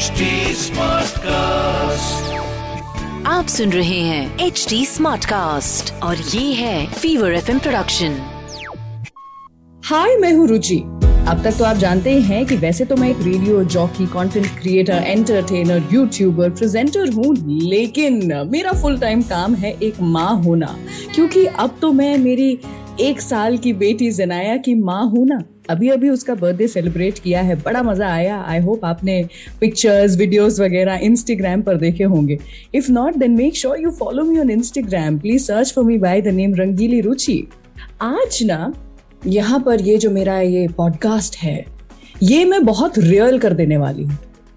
HT Smartcast। आप सुन रहे हैं HT Smartcast और ये है Fever FM प्रोडक्शन। हाय, मैं हूँ रुचि। अब तक तो आप जानते ही हैं कि वैसे तो मैं एक radio jockey, content creator, entertainer, YouTuber, presenter हूँ, लेकिन मेरा फुल टाइम काम है एक माँ होना, क्योंकि अब तो मैं मेरी 1 साल की बेटी ज़ाया की माँ हूँ ना। अभी अभी उसका बर्थडे सेलिब्रेट किया है, बड़ा मज़ा आया। आई होप आपने पिक्चर्स, वीडियोस वगैरह इंस्टाग्राम पर देखे होंगे। If not then make sure you follow me on Instagram, please search for me by the name रंगीली रुचि। आज ना यहाँ पर ये जो मेरा ये पॉडकास्ट है, ये मैं बहुत रियल कर देने वाली हूँ।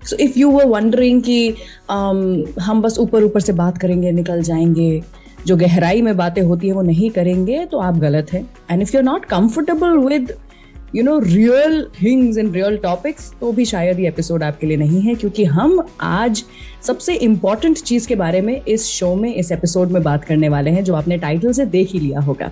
So if you were wondering कि हम बस ऊपर ऊपर से बात करेंगे, निकल जाएंगे, जो गहराई में बातें होती है वो नहीं करेंगे, तो आप गलत हैं। And if you are not comfortable with real things and real topics, तो भी शायद ये एपिसोड आपके लिए नहीं है, क्योंकि हम आज सबसे इम्पॉर्टेंट चीज़ के बारे में इस शो में, इस एपिसोड में बात करने वाले हैं, जो आपने टाइटल से देख ही लिया होगा।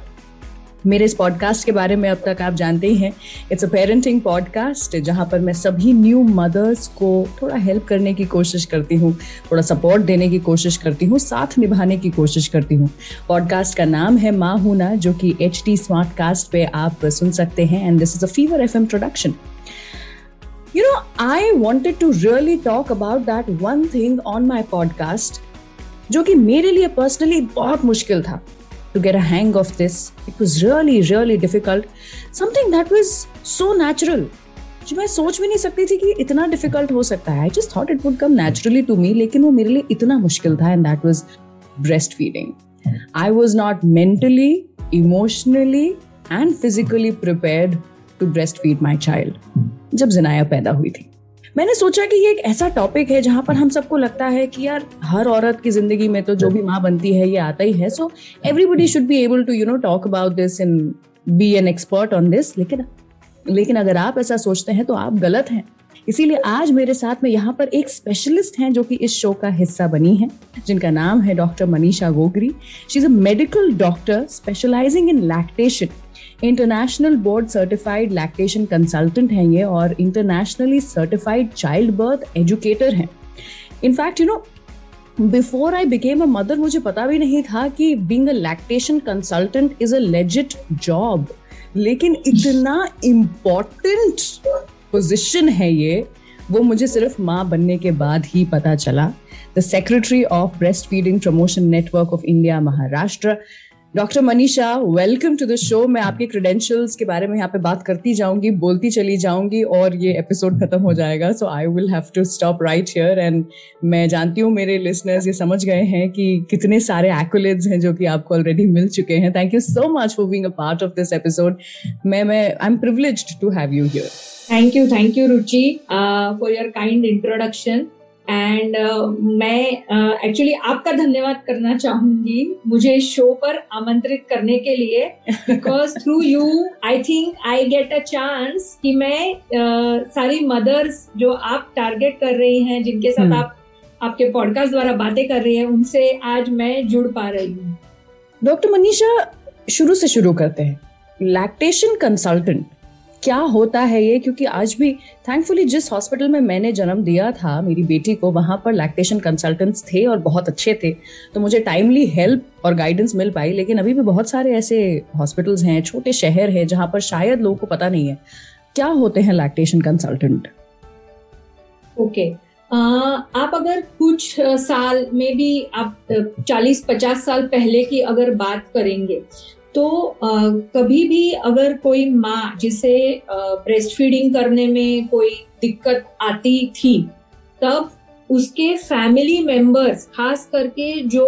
मेरे इस पॉडकास्ट के बारे में अब तक आप जानते ही हैं, इट्स अ पेरेंटिंग पॉडकास्ट, जहाँ पर मैं सभी न्यू मदर्स को थोड़ा हेल्प करने की कोशिश करती हूँ, थोड़ा सपोर्ट देने की कोशिश करती हूँ, साथ निभाने की कोशिश करती हूँ। पॉडकास्ट का नाम है माँ हूं ना, जो कि HT स्मार्टकास्ट पे आप सुन सकते हैं, and this is a Fever FM production. I wanted to really talk about that one thing on my podcast, जो कि मेरे लिए पर्सनली बहुत मुश्किल था to get a hang of this. It was really, really difficult. Something that was so natural. मैं सोच भी नहीं सकती थी कि इतना difficult हो सकता है. I just thought it would come naturally to me, लेकिन वो मेरे लिए इतना मुश्किल था, and that was breastfeeding. I was not mentally, emotionally and physically prepared to breastfeed my child. जब ज़नाया पैदा हुई थी, मैंने सोचा कि ये एक ऐसा टॉपिक है जहाँ पर हम सबको लगता है कि यार हर औरत की जिंदगी में तो जो भी माँ बनती है ये आता ही है, so everybody should be able to talk about this and be an expert on this. लेकिन अगर आप ऐसा सोचते हैं तो आप गलत हैं। इसीलिए आज मेरे साथ में यहाँ पर एक स्पेशलिस्ट हैं जो कि इस शो का हिस्सा बनी है, जिनका नाम है doctor Manisha Gogri. She is a medical doctor specialising in lactation. International board certified lactation consultant हैं ये, और internationally certified child birth educator हैं। In fact before I became a mother मुझे पता भी नहीं था कि being a lactation consultant is a legit job, लेकिन इतना इम्पोर्टेंट पोजिशन है ये, वो मुझे सिर्फ माँ बनने के बाद ही पता चला। The secretary of breast feeding promotion network of India Maharashtra, doctor Manisha, welcome to the show. मैं आपके क्रेडेंशियल्स के बारे में यहाँ पे बात करती जाऊंगी, बोलती चली जाऊंगी और ये एपिसोड खत्म हो जाएगा, so I will have to stop right here. And मैं जानती हूँ मेरे लिसनर्स ये समझ गए हैं कि कितने सारे एक्लेड्स हैं जो कि आपको ऑलरेडी मिल चुके हैं। Thank you so much for being a part of this episode. I am privileged to have you here. Thank you Ruchi for your kind introduction. And मैं एक्चुअली आपका धन्यवाद करना चाहूंगी मुझे शो पर आमंत्रित करने के लिए, because through you I think I get a chance कि मैं सारी मदर्स जो आप टारगेट कर रही हैं, जिनके साथ आप आपके पॉडकास्ट द्वारा बातें कर रही हैं, उनसे आज मैं जुड़ पा रही हूँ। डॉक्टर मनीषा, शुरू से शुरू करते हैं, लैक्टेशन कंसल्टेंट क्या होता है ये? क्योंकि आज भी थैंकफुली जिस हॉस्पिटल में मैंने जन्म दिया था मेरी बेटी को, वहाँ पर लैक्टेशन कंसल्टेंट्स थे और बहुत अच्छे थे, तो मुझे टाइमली हेल्प और गाइडेंस मिल पाई। लेकिन अभी भी बहुत सारे ऐसे हॉस्पिटल्स हैं, छोटे शहर हैं, जहाँ पर शायद लोगों को पता नहीं है क्या होते हैं लैक्टेशन कंसल्टेंट। ओके, आप अगर कुछ साल में भी आप 40-50 साल पहले की अगर बात करेंगे तो कभी भी अगर कोई माँ जिसे ब्रेस्ट फीडिंग करने में कोई दिक्कत आती थी, तब उसके फैमिली मेंबर्स, खास करके जो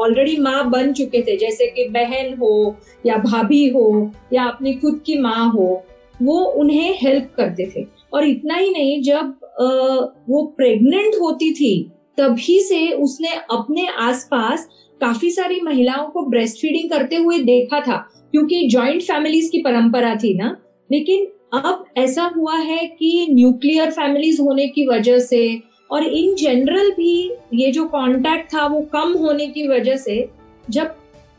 ऑलरेडी माँ बन चुके थे, जैसे कि बहन हो या भाभी हो या अपनी खुद की माँ हो, वो उन्हें हेल्प करते थे। और इतना ही नहीं, जब वो प्रेग्नेंट होती थी तभी से उसने अपने आसपास काफी सारी महिलाओं को ब्रेस्ट फीडिंग करते हुए देखा था, क्योंकि जॉइंट फैमिलीज की परंपरा थी ना। लेकिन अब ऐसा हुआ है कि न्यूक्लियर फैमिलीज होने की वजह से और इन जनरल भी ये जो कांटेक्ट था वो कम होने की वजह से, जब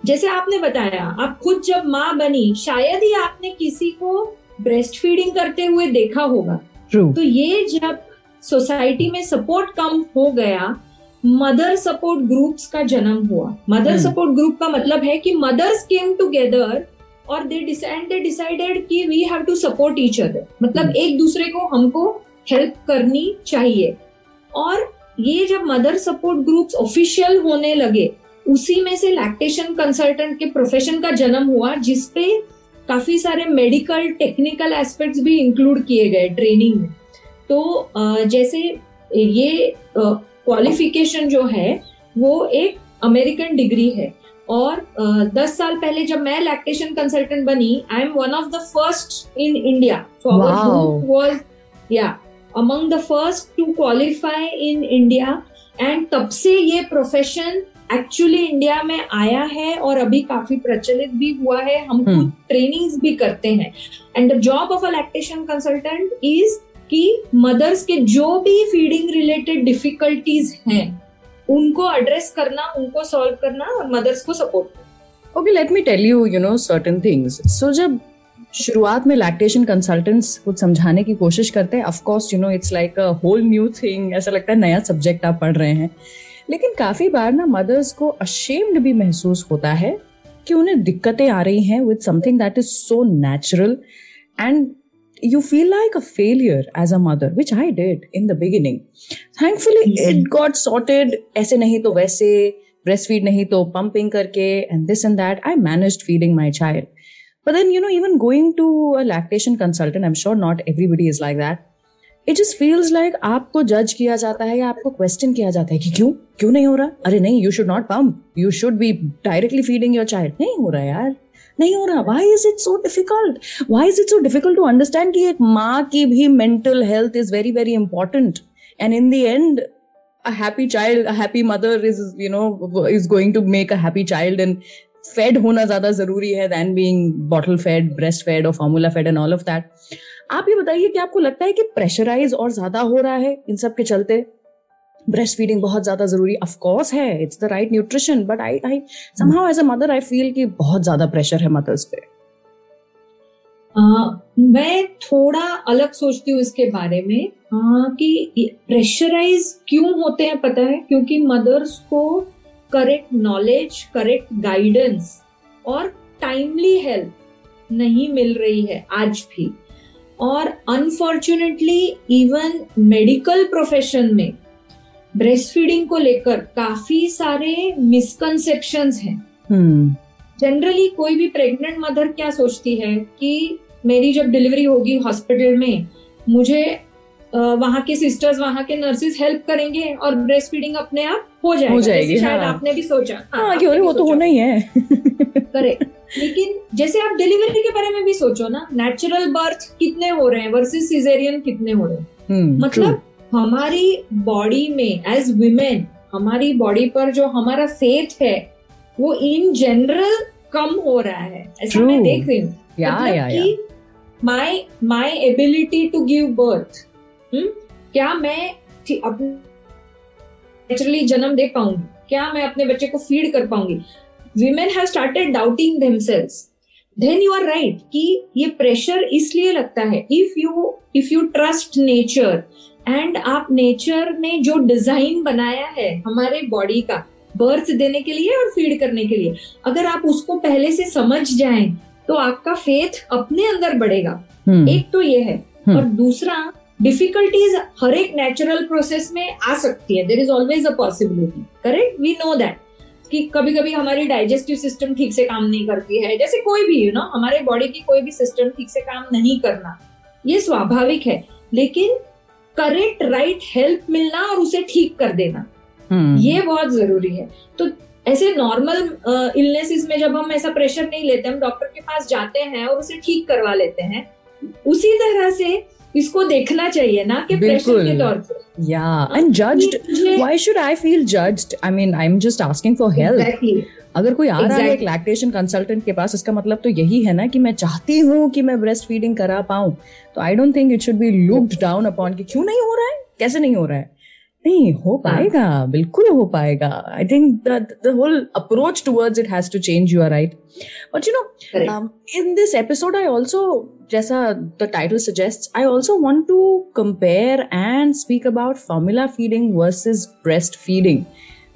जैसे आपने बताया आप खुद जब माँ बनी, शायद ही आपने किसी को ब्रेस्ट फीडिंग करते हुए देखा होगा। True. तो ये जब सोसाइटी में सपोर्ट कम हो गया, मदर सपोर्ट ग्रुप्स का जन्म हुआ. मदर सपोर्ट ग्रुप का मतलब है कि मदर्स केम टुगेदर और दे डिसाइडेड कि we have to support each other. मतलब एक दूसरे को हमको हेल्प करनी चाहिए. और ये जब मदर सपोर्ट ग्रुप्स ऑफिशियल होने लगे, उसी में से लैक्टेशन कंसल्टेंट के प्रोफेशन का जन्म हुआ, जिसपे काफी सारे मेडिकल टेक्निकल एस्पेक्ट्स भी इंक्लूड किए गए ट्रेनिंग में. तो जैसे ये क्वालिफिकेशन जो है वो एक अमेरिकन डिग्री है. और 10 साल पहले जब मैं लैक्टेशन कंसल्टेंट बनी, I am one of the first in India. So our group was among the first to qualify in India. And तब से ये प्रोफेशन एक्चुअली इंडिया में आया है और अभी काफी प्रचलित भी हुआ है. हम खुद ट्रेनिंग्स भी करते हैं. And the job of a lactation consultant is कि मदर्स के जो भी फीडिंग रिलेटेड डिफिकल्टीज हैं उनको एड्रेस करना, उनको सॉल्व करना और मदर्स को सपोर्ट करना. Okay, let me tell you certain things. So जब शुरुआत में लैक्टेशन कंसल्टेंट्स कुछ समझाने की कोशिश करते हैं, of course it's like a whole new thing, ऐसा लगता है नया सब्जेक्ट आप पढ़ रहे हैं. लेकिन काफी बार ना मदर्स को अशेम्ड भी महसूस होता है कि उन्हें दिक्कतें आ रही हैं with something that is so natural. And you feel like a failure as a mother, which I did in the beginning. Thankfully, it got sorted. ऐसे नहीं तो वैसे, breastfeed नहीं तो pumping करके, and this and that. I managed feeding my child. But then, even going to a lactation consultant, I'm sure not everybody is like that. It just feels like आपको judge किया जाता है या आपको question किया जाता है कि क्यों नहीं हो रहा? अरे नहीं, you should not pump. You should be directly feeding your child. नहीं हो रहा यार. नहीं हो रहा. Why is it so difficult to understand कि एक माँ की भी mental health is very very important, and in the end a happy child, a happy mother is going to make a happy child, and fed होना ज़्यादा ज़रूरी है than being bottle fed, breast fed or formula fed and all of that. आप ये बताइए कि आपको लगता है कि pressurize और ज़्यादा हो रहा है इन सब के चलते? ब्रेस्ट फीडिंग बहुत ज्यादा जरूरी ऑफ कोर्स है, it's the right nutrition, but I somehow as a mother I feel कि बहुत ज्यादा प्रेशर है मदर्स पे. मैं थोड़ा अलग सोचती हूँ इसके बारे में कि प्रेशराइज क्यों होते हैं. पता है, क्योंकि मदर्स को करेक्ट नॉलेज, करेक्ट गाइडेंस और टाइमली हेल्प नहीं मिल रही है आज भी. और अनफॉर्चुनेटली इवन मेडिकल प्रोफेशन में ब्रेस्ट फीडिंग को लेकर काफी सारे मिसकंसेप्शंस हैं. जनरली कोई भी प्रेग्नेंट मदर क्या सोचती है कि मेरी जब डिलीवरी होगी हॉस्पिटल में, मुझे वहां के सिस्टर्स, वहां के नर्सेस हेल्प करेंगे और ब्रेस्ट फीडिंग अपने आप हो जाएगी. शायद आपने भी सोचा क्यों नहीं, वो तो होना ही है. करेक्ट. लेकिन जैसे आप डिलीवरी के बारे में भी सोचो ना, नेचुरल बर्थ कितने हो रहे हैं वर्सेस सिजेरियन कितने हो रहे हैं. मतलब हमारी बॉडी में एज वुमेन, हमारी बॉडी पर जो हमारा फेथ है वो इन जनरल कम हो रहा है, ऐसा मैं देख रही हूँ. मतलब कि my ability to give birth, क्या मैं नेचुरली जन्म दे पाऊंगी, क्या मैं अपने बच्चे को फीड कर पाऊंगी. Women have started doubting themselves. Then you are right कि ये प्रेशर इसलिए लगता है. If you trust nature, and आप नेचर ने जो डिजाइन बनाया है हमारे बॉडी का बर्थ देने के लिए और फीड करने के लिए, अगर आप उसको पहले से समझ जाएं तो आपका फेथ अपने अंदर बढ़ेगा. एक तो ये है, और दूसरा डिफिकल्टीज हर एक नेचुरल प्रोसेस में आ सकती है. There is always a possibility. Correct, we know that कि कभी कभी हमारी डाइजेस्टिव सिस्टम ठीक से काम नहीं करती है, जैसे कोई भी हमारे बॉडी की कोई भी सिस्टम ठीक से काम नहीं करना, ये स्वाभाविक है. लेकिन करेक्ट राइट हेल्प मिलना और उसे ठीक कर देना ये बहुत जरूरी है. तो ऐसे नॉर्मल इलनेसेस में जब हम ऐसा प्रेशर नहीं लेते, हम डॉक्टर के पास जाते हैं और उसे ठीक करवा लेते हैं. उसी तरह से इसको देखना चाहिए ना कि प्रेशर के तौर पर. या and judged, why should I feel judged? I mean, I am just asking for help. अगर कोई आ रहा है एक लैक्टेशन कंसल्टेंट के पास, इसका मतलब तो यही है ना कि मैं चाहती हूँ कि मैं ब्रेस्ट फीडिंग करा पाऊं. तो I don't think it should be looked down upon कि क्यों नहीं हो रहा है, कैसे नहीं हो रहा है. नहीं हो पाएगा, बिल्कुल हो पाएगा. I think the whole approach towards it has to change. You are right. But you know, in this episode, I also, जैसा the title suggests, I also want to compare and speak about formula feeding versus breastfeeding.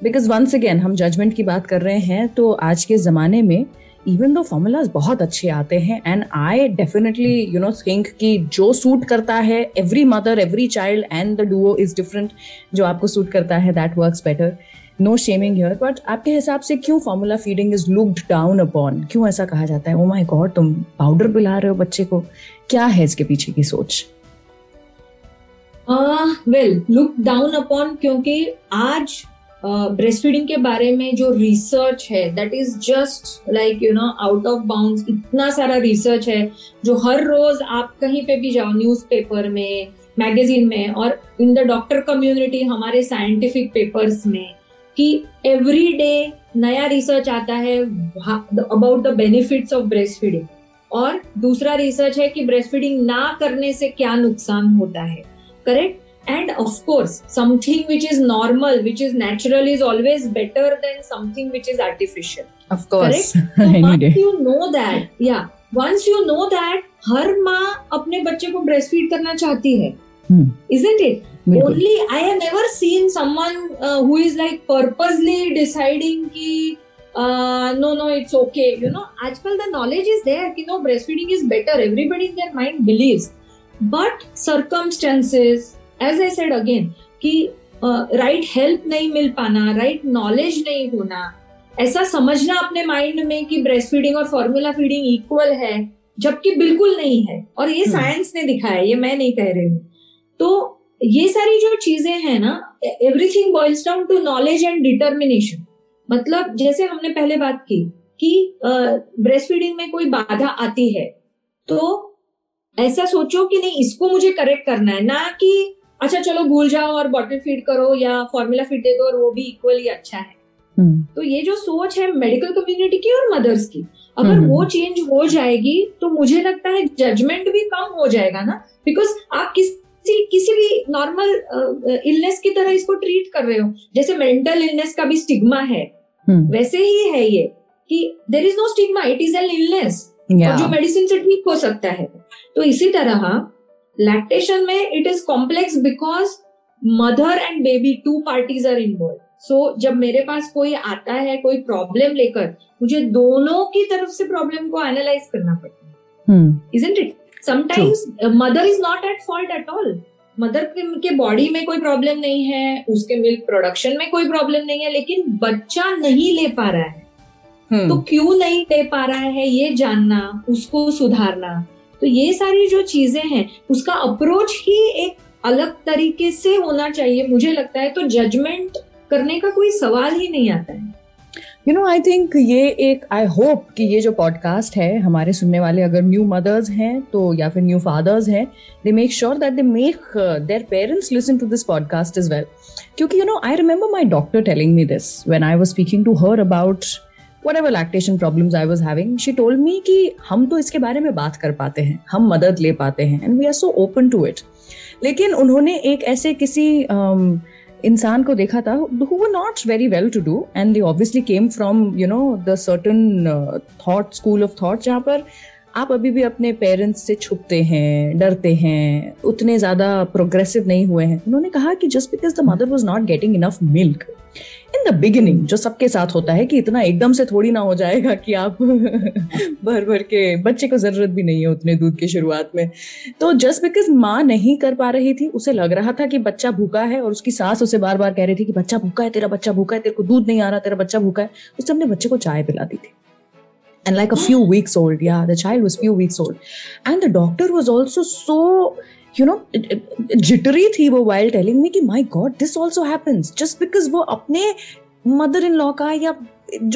Because once again, हम judgment की बात कर रहे हैं, तो आज के ज़माने में even though formulas बहुत अच्छे आते हैं, and I definitely, you know, think कि जो suit करता है, every mother, every child and the duo is different, जो आपको suit करता है, that works better. No shaming here, but आपके हिसाब से क्यों formula feeding is looked down upon? क्यों ऐसा कहा जाता है, oh my God, तुम powder पिला रहे हो बच्चे को? क्या है इसके पीछे की सोच? Well, looked down upon क्योंकि आज ब्रेस्टफीडिंग के बारे में जो रिसर्च है that is just like you know out of bounds. इतना सारा रिसर्च है जो हर रोज आप कहीं पे भी जाओ, न्यूज़पेपर में, मैगजीन में और इन द डॉक्टर कम्युनिटी, हमारे साइंटिफिक पेपर्स में, कि एवरी डे नया रिसर्च आता है about the benefits of breastfeeding. और दूसरा रिसर्च है कि ब्रेस्टफीडिंग ना करने से क्या नुकसान होता है. Correct. And of course, something which is normal, which is natural, is always better than something which is artificial. Of course. Correct? So once you know that, yeah, once you know that, हर माँ अपने बच्चे को breastfeed करना चाहती है, isn't it? Only I have never seen someone who is like purposely deciding कि no, it's okay. You know, आजकल the knowledge is there कि no, breastfeeding is better. Everybody in their mind believes, but circumstances. As I said again, कि right help नहीं मिल पाना, right knowledge नहीं होना, ऐसा समझना अपने mind में कि breastfeeding और formula feeding equal है, जबकि बिल्कुल नहीं है. और ये science ने दिखाया, ये मैं नहीं कह रही हूँ. तो ये सारी जो चीजें हैं ना, everything boils down to knowledge and determination. मतलब जैसे हमने पहले बात की कि breastfeeding में कोई बाधा आती है तो ऐसा सोचो कि नहीं, इसको मुझे correct करना है, ना कि अच्छा चलो भूल जाओ और बॉटल फीड करो या फॉर्मूला फीड दे दो और वो भी इक्वली अच्छा है. तो ये जो सोच है मेडिकल कम्युनिटी की और मदर्स की, अगर वो चेंज हो जाएगी तो मुझे लगता है जजमेंट भी कम हो जाएगा ना. बिकॉज आप किसी भी नॉर्मल इलनेस की तरह इसको ट्रीट कर रहे हो. जैसे मेंटल इलनेस का भी स्टिग्मा है, वैसे ही है ये कि there is no stigma, it is an illness जो मेडिसिन से ठीक हो सकता है. तो इसी तरह लैक्टेशन में it is complex because mother and baby, two parties are involve. So जब मेरे पास कोई आता है कोई प्रॉब्लम लेकर, मुझे दोनों की तरफ से प्रॉब्लम को एनालाइज करना पड़ता है. Isn't it? Sometimes mother is not at fault at all. Mother के बॉडी में कोई प्रॉब्लम नहीं है, उसके मिल्क प्रोडक्शन में कोई प्रॉब्लम नहीं है, लेकिन बच्चा नहीं ले पा रहा है. तो क्यों नहीं ले पा रहा है ये जानना, उसको सुधारना, तो ये सारी जो चीजें हैं उसका अप्रोच ही एक अलग तरीके से होना चाहिए मुझे लगता है. तो जजमेंट करने का कोई सवाल ही नहीं आता है. यू नो, आई थिंक ये एक, आई होप कि ये जो पॉडकास्ट है, हमारे सुनने वाले अगर न्यू मदर्स हैं तो या फिर न्यू फादर्स हैं, they make sure that they make their parents listen to this podcast as well. क्योंकि you know, I remember my doctor telling me this when I was speaking to her about whatever lactation problems I was having. She told me कि हम तो इसके बारे में बात कर पाते हैं, हम मदद ले पाते हैं, and we are so open to it. लेकिन उन्होंने एक ऐसे किसी इंसान को देखा था who were not very well to do and they obviously came from you know the certain thought school of thought जहाँ पर आप अभी भी अपने पेरेंट्स से छुपते हैं, डरते हैं, उतने ज्यादा प्रोग्रेसिव नहीं हुए हैं. उन्होंने कहा कि just because the mother was not getting enough milk in the beginning, जो सबके साथ होता है कि इतना एकदम से थोड़ी ना हो जाएगा कि आप भर भर के, बच्चे को जरूरत भी नहीं है उतने दूध की शुरुआत में. तो जस्ट बिकॉज माँ नहीं कर पा रही थी, उसे लग रहा था कि बच्चा भूखा है और उसकी सास उसे बार बार कह रही थी कि बच्चा भूखा है, तेरा बच्चा भूखा है, तेरे को दूध नहीं आ रहा, तेरा बच्चा भूखा है, उससे अपने बच्चे को चाय पिला दी थी. And like a few weeks old, yeah, the child was few weeks old. And the doctor was also so, you know, jittery thi wo while telling me ki, my God, this also happens. Just because wo apne mother-in-law ka ya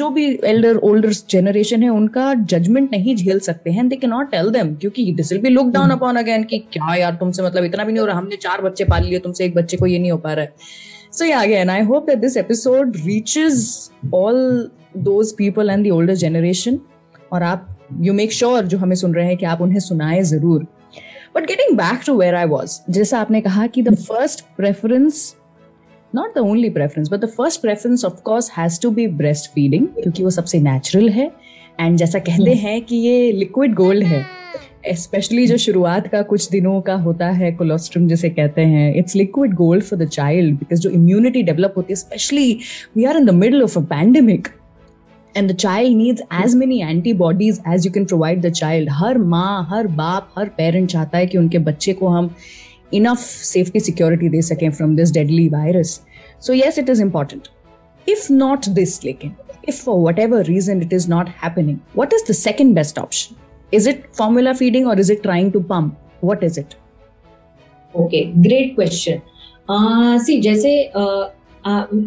जो भी elder, older generation है उनका judgment नहीं झेल सकते हैं. They cannot tell them क्योंकि this will be looked down upon again कि क्या यार तुमसे मतलब इतना भी नहीं हो रहा, हमने 4 बच्चे पाल लिए, तुमसे एक बच्चे को ये नहीं हो पा रहा है. So yeah, again, I hope that this episode reaches all those people and the older generation. और आप यू मेक श्योर जो हमें सुन रहे हैं कि आप उन्हें सुनाए जरूर. But getting back to where I was, जैसा आपने कहा कि the first preference Not the only preference, but the first preference of course has to be breastfeeding क्योंकि वो सबसे natural है and जैसा कहते हैं कि ये liquid gold है, especially जो शुरुआत का कुछ दिनों का होता है कोलोस्ट्रम जिसे कहते हैं, it's liquid gold for the child because जो immunity develop होती है, especially we are in the middle of a pandemic and the child needs as many antibodies as you can provide the child. हर माँ, हर बाप, हर parent चाहता है कि उनके बच्चे को हम enough safety security they second from this deadly virus. So yes, it is important. If not this, lekin, if for whatever reason it is not happening, what is the second best option? Is it formula feeding or is it trying to pump? What is it? Okay, great question. See,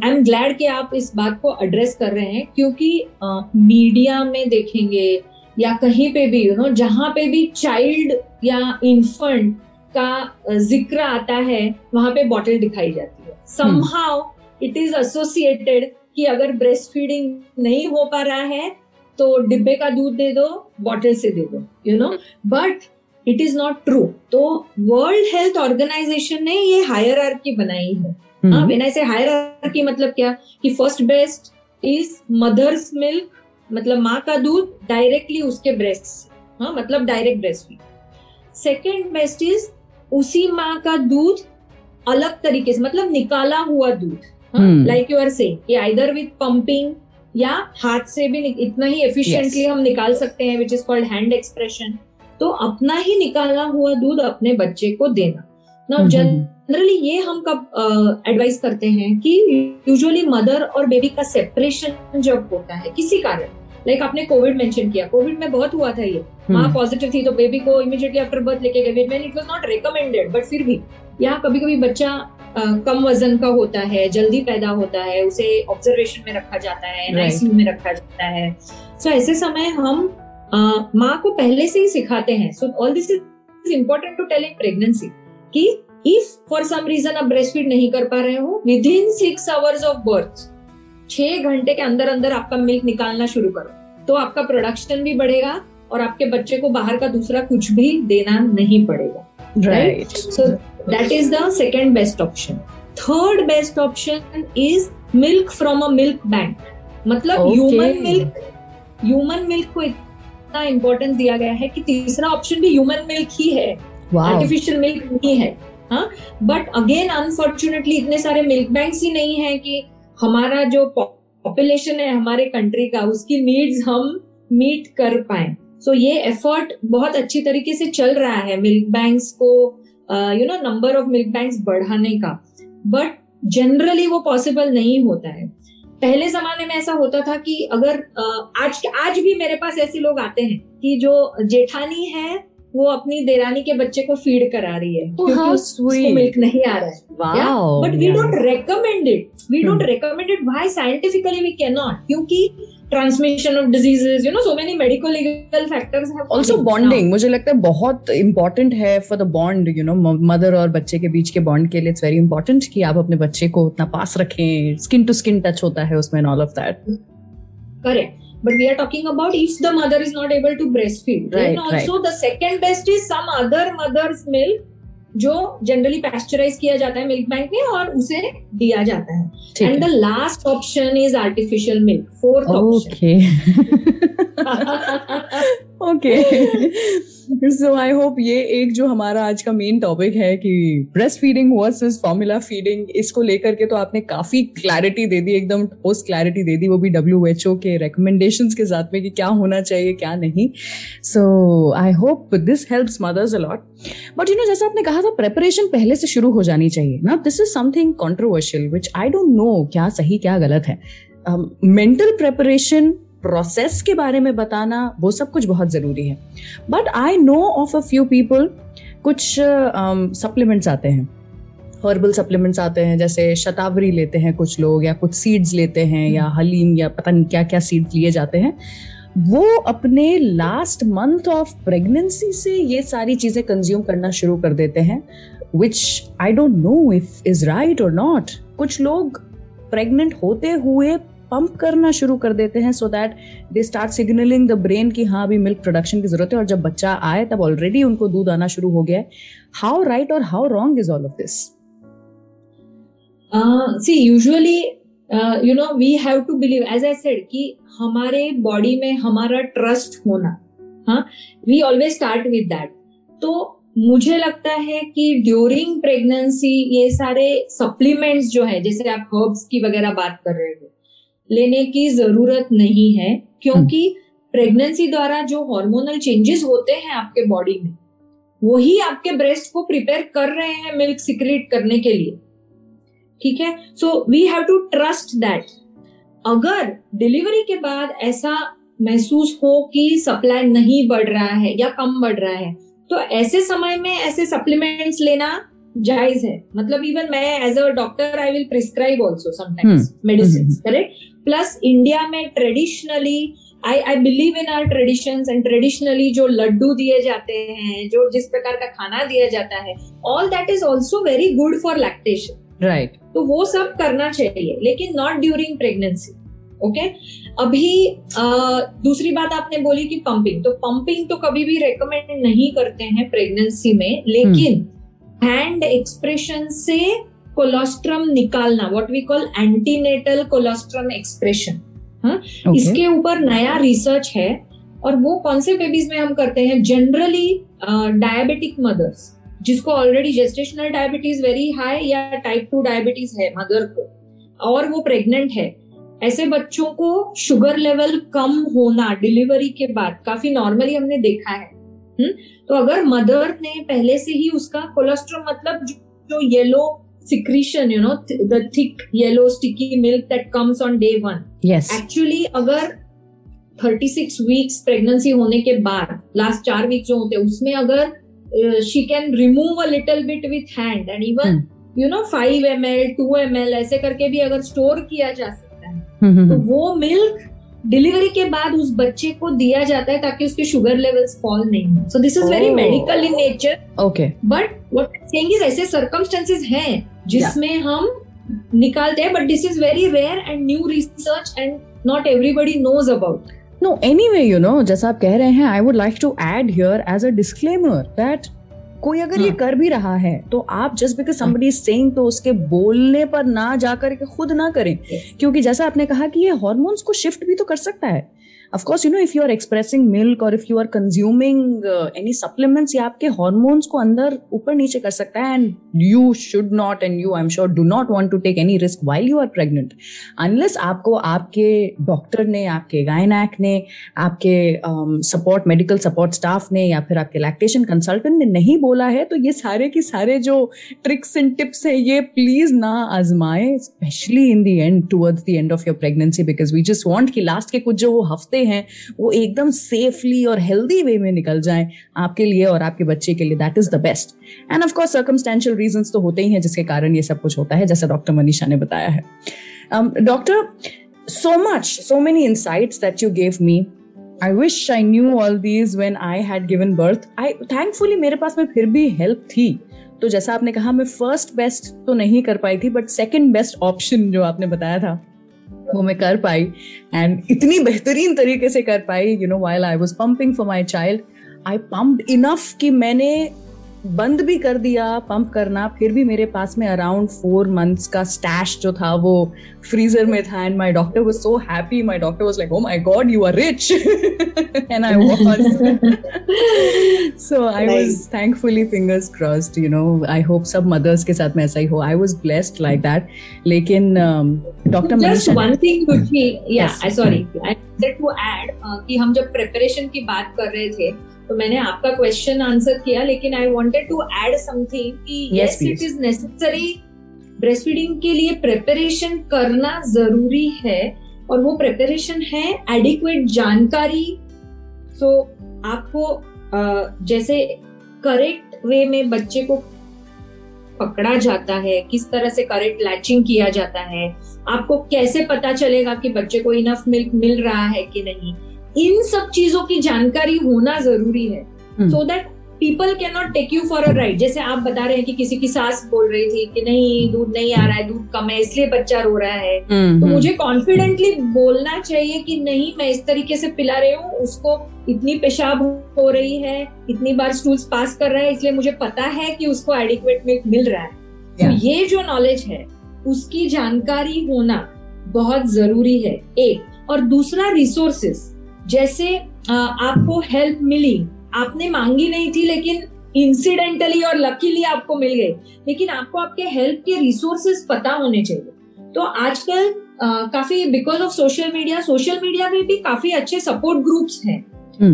I'm glad कि आप इस बात को address कर रहे हैं क्योंकि media में देखेंगे या कहीं पे भी you know जहाँ पे भी child या infant का जिक्र आता है वहां पे बॉटल दिखाई जाती है. somehow it is associated कि अगर ब्रेस्ट फीडिंग नहीं हो पा रहा है तो डिब्बे का दूध दे दो, बॉटल से दे दो, you know, but it is not true. तो वर्ल्ड हेल्थ ऑर्गेनाइजेशन ने ये हायरार्की बनाई है. व्हेन आई से हायरार्की मतलब क्या कि first best is mother's milk, मतलब माँ का दूध डायरेक्टली उसके ब्रेस्ट से, हाँ मतलब direct breast feed. Second best is उसी माँ का दूध अलग तरीके से, मतलब निकाला हुआ दूध, like you are saying either with pumping या हाथ से भी इतना ही एफिशिएंटली हम निकाल सकते हैं, which is called hand expression. तो अपना ही निकाला हुआ दूध अपने बच्चे को देना. नाउ जनरली ये हम कब एडवाइस करते हैं कि यूजुअली मदर और बेबी का सेपरेशन जब होता है किसी कारण, लाइक आपने कोविड मेंशन किया, कोविड में बहुत हुआ था ये. माँ पॉजिटिव थी तो बेबी को इमीडिएटली आफ्टर बर्थ लेके गए, when it was not recommended, but फिर भी या कभी कभी बच्चा कम वजन का होता है, जल्दी पैदा होता है, उसे ऑब्जर्वेशन में रखा जाता है, आईसीयू में रखा जाता है. सो ऐसे समय हम माँ को पहले से ही सिखाते हैं. So all this is important to tell in pregnancy कि इफ फॉर सम रीजन आप ब्रेस्ट फीड नहीं कर पा रहे हो, within 6 hours of birth, 6 घंटे के अंदर अंदर आपका मिल्क निकालना शुरू करो, तो आपका प्रोडक्शन भी बढ़ेगा और आपके बच्चे को बाहर का दूसरा कुछ भी देना नहीं पड़ेगा. Right, so that is the second best option. Third best option is milk from a milk bank, मतलब ह्यूमन मिल्क को इतना इम्पोर्टेंस दिया गया है कि तीसरा ऑप्शन भी ह्यूमन मिल्क ही है, आर्टिफिशियल मिल्क नहीं है. बट अगेन अनफॉर्चुनेटली इतने सारे मिल्क बैंक्स ही नहीं है कि हमारा जो पॉपुलेशन है हमारे कंट्री का, उसकी नीड्स हम मीट कर पाए. सो ये एफर्ट बहुत अच्छी तरीके से चल रहा है मिल्क बैंक्स को, you know, number of milk banks बढ़ाने का, बट जनरली वो पॉसिबल नहीं होता है. पहले जमाने में ऐसा होता था कि अगर आज भी मेरे पास ऐसे लोग आते हैं कि जो जेठानी है वो अपनी देरानी के बच्चे को फीड करा रही है क्योंकि उसको मिल्क नहीं आ रहा है. But we don't recommend it. Why? Scientifically we can not, क्योंकि transmission of diseases, you know, so many medical legal factors have also. Bonding मुझे लगता है बहुत इंपॉर्टेंट है for the bond, you know, mother और बच्चे के बीच के बॉन्ड के लिए. इट्स वेरी इंपॉर्टेंट कि आप अपने बच्चे को उतना पास रखें, स्किन टू स्किन टच होता है उसमें, all of that. Correct. But we are talking about if the mother is not able to breastfeed. Right, and also right. The second best is some other mother's milk, जो generally pasteurized किया जाता है milk bank में और उसे दिया जाता है. And the last option is artificial milk. Fourth option. Okay. So I hope ये एक जो हमारा आज का main topic है कि breast feeding versus formula feeding, इसको लेकर के तो आपने काफी clarity दे दी, एकदम ठोस clarity दे दी, वो भी WHO के recommendations के साथ में कि क्या होना चाहिए क्या नहीं. So I hope this helps mothers a lot. But you know, जैसा आपने कहा था, preparation पहले से शुरू हो जानी चाहिए ना. This is something controversial which I don't know क्या सही क्या गलत है. Mental preparation प्रोसेस के बारे में बताना वो सब कुछ बहुत जरूरी है. But I know of a few people, कुछ सप्लीमेंट्स आते हैं, हर्बल सप्लीमेंट्स आते हैं, जैसे शतावरी लेते हैं कुछ लोग, या कुछ सीड्स लेते हैं, या हलीम, या पता नहीं क्या क्या सीड्स लिए जाते हैं. वो अपने लास्ट मंथ ऑफ प्रेगनेंसी से ये सारी चीज़ें कंज्यूम करना शुरू कर देते हैं, which I don't know if is right और नॉट. कुछ लोग प्रेग्नेंट होते हुए पंप करना शुरू कर देते हैं, so that they start signalling the brain कि हाँ अभी मिल्क प्रोडक्शन की जरूरत है, और जब बच्चा आए तब ऑलरेडी उनको दूध आना शुरू हो गया है. हाउ राइट और how wrong is all of this? See, usually, we have to believe, as I said, कि हमारे बॉडी में हमारा ट्रस्ट होना, हाँ, we always start with that. तो मुझे लगता है कि ड्यूरिंग प्रेगनेंसी ये सारे सप्लीमेंट्स जो है, जैसे आप हर्ब्स की वगैरह बात कर रहे हो, लेने की जरूरत नहीं है, क्योंकि प्रेगनेंसी द्वारा जो हार्मोनल चेंजेस होते हैं आपके बॉडी में, वही आपके ब्रेस्ट को प्रिपेयर कर रहे हैं मिल्क सीक्रेट करने के लिए. ठीक है, so we have to trust that. अगर डिलीवरी के बाद ऐसा महसूस हो कि सप्लाई नहीं बढ़ रहा है या कम बढ़ रहा है, तो ऐसे समय में ऐसे सप्लीमेंट्स लेना जायज है. मतलब इवन मैं as a doctor I will prescribe also sometimes medicines, correct. Plus India में traditionally I believe in our traditions and traditionally जो लड्डू दिए जाते हैं, जो जिस प्रकार का खाना दिया जाता है, all that is also very good for lactation, right. तो वो सब करना चाहिए, लेकिन नॉट ड्यूरिंग प्रेगनेंसी. ओके, अभी दूसरी बात आपने बोली कि पंपिंग, तो पंपिंग तो कभी भी रेकमेंड नहीं करते हैं प्रेगनेंसी में, लेकिन हैंड एक्सप्रेशन से कोलोस्ट्रम निकालना, what we call antenatal colostrum expression, हाँ, okay. इसके ऊपर नया रिसर्च है, और वो कौन से बेबीज में हम करते हैं, जनरली डायबिटिक मदर्स, जिसको already gestational diabetes very high या टाइप 2 डायबिटीज है मदर को और वो प्रेग्नेंट है, ऐसे बच्चों को शुगर लेवल कम होना डिलीवरी के बाद काफी नॉर्मली हमने देखा है. तो अगर मदर ने पहले से ही उसका कोलेस्ट्रॉल, मतलब जो yellow secretion, you know, the thick yellow sticky milk that comes on day one, actually अगर 36 वीक्स प्रेगनेंसी होने के बाद लास्ट 4 वीक जो होते हैं उसमें अगर she can remove a little bit with hand and even 5 ml 2 ml ऐसे करके भी अगर स्टोर किया जा सकता है, तो वो मिल्क डिलीवरी के बाद उस बच्चे को दिया जाता है ताकि उसके शुगर लेवल्स फॉल नहीं हो. So this is very medical in nature. Okay, but what I am saying is ऐसे सर्कमस्टेंसेस हैं जिसमें हम निकालते हैं, but this is very rare and new research and not everybody knows about. No, anyway, you know, जैसा आप कह रहे हैं, I would like to add here as a disclaimer that कोई अगर ये कर भी रहा है तो आप just because somebody is saying तो उसके बोलने पर ना जाकर के खुद ना करें, क्योंकि जैसा आपने कहा कि ये हॉर्मोन्स को शिफ्ट भी तो कर सकता है. Of course, you know, if you are expressing milk or if you are consuming any supplements, ये आपके hormones को अंदर ऊपर नीचे कर सकता है, and you should not, and you, I'm sure, do not want to take any risk while you are pregnant, unless आपको आपके doctor ने, आपके गायनाक ने, आपके support, medical support staff ने, या फिर आपके lactation consultant ने नहीं बोला है, तो ये सारे के सारे जो tricks and tips हैं, ये please ना आजमाएं, especially in the end, towards the end of your pregnancy, because we just want कि last के कुछ जो वो हफ्ते हैं वो एकदम सेफली और हेल्दी वे में निकल जाएं आपके लिए और आपके बच्चे के लिए. That is the best. And of course circumstantial reasons तो होते ही हैं जिसके कारण ये सब कुछ होता है, जैसा डॉक्टर मनीषा ने बताया है. Doctor, so much, so many insights that you gave me. I wish I knew all these when I had given birth. Thankfully मेरे पास में फिर भी help थी. तो जैसा आपने कहा, मैं फर्स्ट बेस्ट तो नहीं कर पाई थी, बट सेकेंड बेस्ट ऑप्शन जो आपने बताया था वो मैं कर पाई, एंड इतनी बेहतरीन तरीके से कर पाई. You know, while I was pumping for my child, I pumped enough कि मैंने बंद भी कर दिया पंप करना, फिर भी मेरे पास में अराउंड 4 months का स्टैश जो था वो फ्रीजर में था. And my doctor was so happy, my doctor was like, oh my god, you are rich, and I was. So I was thankfully, fingers crossed, you know, I hope सब mothers के साथ में ऐसा ही हो. I was blessed like that. लेकिन doctor, just one thing Ruchi, yeah sorry, I wanted to add कि हम जब प्रिपरेशन की बात कर रहे थे तो मैंने आपका क्वेश्चन आंसर किया, लेकिन I wanted to add something कि yes, it is necessary. Breastfeeding के लिए प्रिपरेशन करना जरूरी है, और वो प्रिपरेशन है एडिक्वेट जानकारी. सो आपको जैसे करेक्ट वे में बच्चे को पकड़ा जाता है, किस तरह से करेक्ट लैचिंग किया जाता है, आपको कैसे पता चलेगा कि बच्चे को इनफ मिल्क मिल रहा है कि नहीं, इन सब चीजों की जानकारी होना जरूरी है, so that people can not take you for a ride. जैसे आप बता रहे हैं कि किसी की सास बोल रही थी कि नहीं, दूध नहीं आ रहा है, दूध कम है, इसलिए बच्चा रो रहा है, तो मुझे कॉन्फिडेंटली बोलना चाहिए कि नहीं, मैं इस तरीके से पिला रही हूँ उसको, इतनी पेशाब हो रही है, इतनी बार स्टूल्स पास कर रहा है, इसलिए मुझे पता है कि उसको एडिक्वेट मिल्क मिल रहा है. तो ये जो नॉलेज है उसकी जानकारी होना बहुत जरूरी है एक। और दूसरा रिसोर्सेस, जैसे आपको हेल्प मिली, आपने मांगी नहीं थी लेकिन इंसिडेंटली और लकीली आपको मिल गई, लेकिन आपको आपके हेल्प के रिसोर्सेस पता होने चाहिए। तो आजकल काफी बिकॉज ऑफ सोशल मीडिया में भी काफी अच्छे सपोर्ट ग्रुप्स हैं।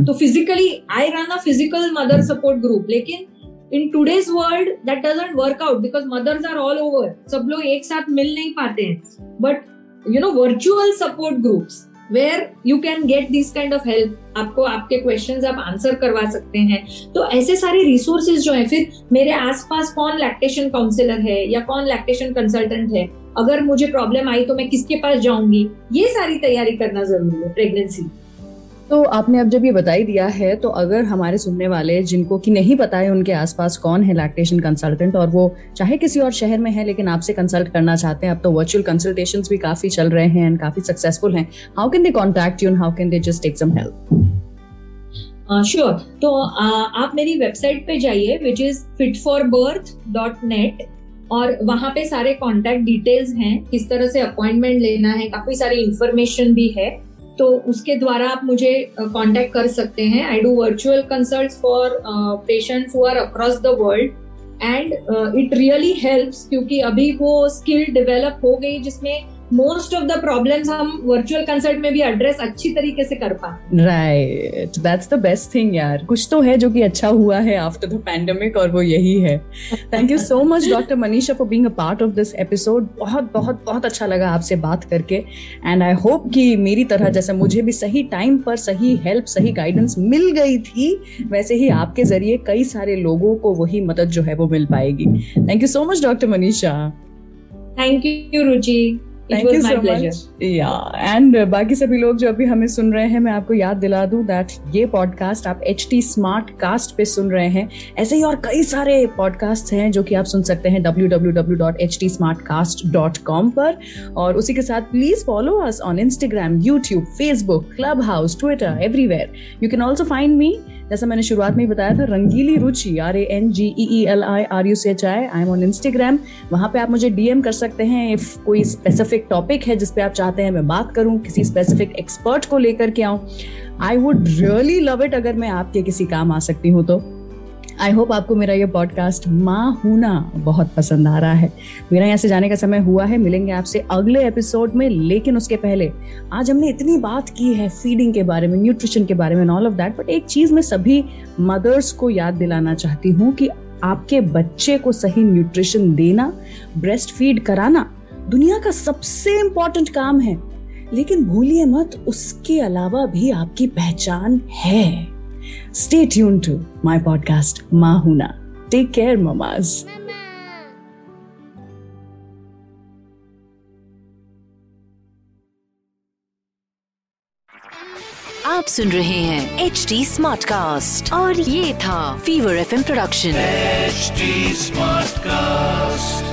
तो physically I run a physical mother support group, लेकिन in today's world that doesn't work out because mothers are all over, सब लोग एक साथ मिल नहीं पाते हैं। But you know virtual support groups where you can get this kind of help, आपको आपके क्वेश्चंस आप आंसर करवा सकते हैं। तो ऐसे सारे रिसोर्सेज जो है, फिर मेरे आसपास कौन लैक्टेशन काउंसलर है या कौन लैक्टेशन कंसल्टेंट है, अगर मुझे प्रॉब्लम आई तो मैं किसके पास जाऊंगी, ये सारी तैयारी करना जरूरी है प्रेगनेंसी। तो आपने अब जब ये बताई दिया है, तो अगर हमारे सुनने वाले जिनको कि नहीं पता है उनके आसपास कौन है लैक्टेशन कंसल्टेंट और वो चाहे किसी और शहर में है लेकिन आपसे कंसल्ट करना चाहते हैं, अब तो वर्चुअल कंसल्टेशंस भी काफी चल रहे हैं एंड काफी सक्सेसफुल हैं, how can they contact you and how can they just take some help? Sure. तो आप मेरी वेबसाइट पे जाइए विच इज fitforbirth.net और वहां पे सारे कॉन्टैक्ट डिटेल्स हैं, किस तरह से अपॉइंटमेंट लेना है, काफी सारी इंफॉर्मेशन भी है। तो उसके द्वारा आप मुझे कांटेक्ट कर सकते हैं। I do virtual consults for patients who are across the world and it really helps, क्योंकि अभी वो स्किल डेवलप हो गई जिसमें मोस्ट ऑफ द प्रॉब्लम्स हम वर्चुअल कंसल्ट में भी एड्रेस अच्छी तरीके से कर पाए। Right, that's the best thing यार, कुछ तो है जो कि अच्छा हुआ है आफ्टर द पैंडेमिक और वो यही है। Thank you so much doctor Manisha for being a part of this episode. बहुत बहुत बहुत अच्छा लगा आपसे बात करके एंड आई होप कि मेरी तरह जैसे मुझे भी सही टाइम पर सही हेल्प सही गाइडेंस मिल गई थी, वैसे ही आपके जरिए कई सारे लोगों को वही मदद जो है वो मिल पाएगी। Thank you so much doctor Manisha. Thank you Ruchi. Thank you so much. Yeah. And बाकी सभी लोग जो अभी हमें सुन रहे हैं, मैं आपको याद दिला दूं दैट ये पॉडकास्ट आप HT Smartcast पे सुन रहे हैं। ऐसे ही और कई सारे पॉडकास्ट हैं जो कि आप सुन सकते हैं www.htsmartcast.com पर, और उसी के साथ please follow us on Instagram, YouTube, Facebook, Clubhouse, Twitter, everywhere. You can also find me, जैसा मैंने शुरुआत में ही बताया था, रंगीली Ruchi RangeeliRuchi I am on Instagram। वहां पे आप मुझे DM कर सकते हैं इफ कोई स्पेसिफिक टॉपिक है जिसपे आप चाहते हैं मैं बात करूं, किसी स्पेसिफिक एक्सपर्ट को लेकर के आऊं। I would really love it अगर मैं आपके किसी काम आ सकती हूं। तो आई होप आपको मेरा ये पॉडकास्ट माँ हूं ना बहुत पसंद आ रहा है। मेरा यहाँ से जाने का समय हुआ है, मिलेंगे आपसे अगले एपिसोड में, लेकिन उसके पहले आज हमने इतनी बात की है फीडिंग के बारे में, न्यूट्रिशन के बारे में, ऑल ऑफ दैट, बट एक चीज़ मैं सभी मदर्स को याद दिलाना चाहती हूँ कि आपके बच्चे को सही न्यूट्रिशन देना, ब्रेस्ट फीड कराना दुनिया का सबसे इम्पोर्टेंट काम है, लेकिन भूलिए मत उसके अलावा भी आपकी पहचान है। Stay tuned to my podcast, Maa Hoon Na. Take care, mamas. आप सुन रहे हैं HT Smartcast और ये था Fever FM Production HT Smartcast।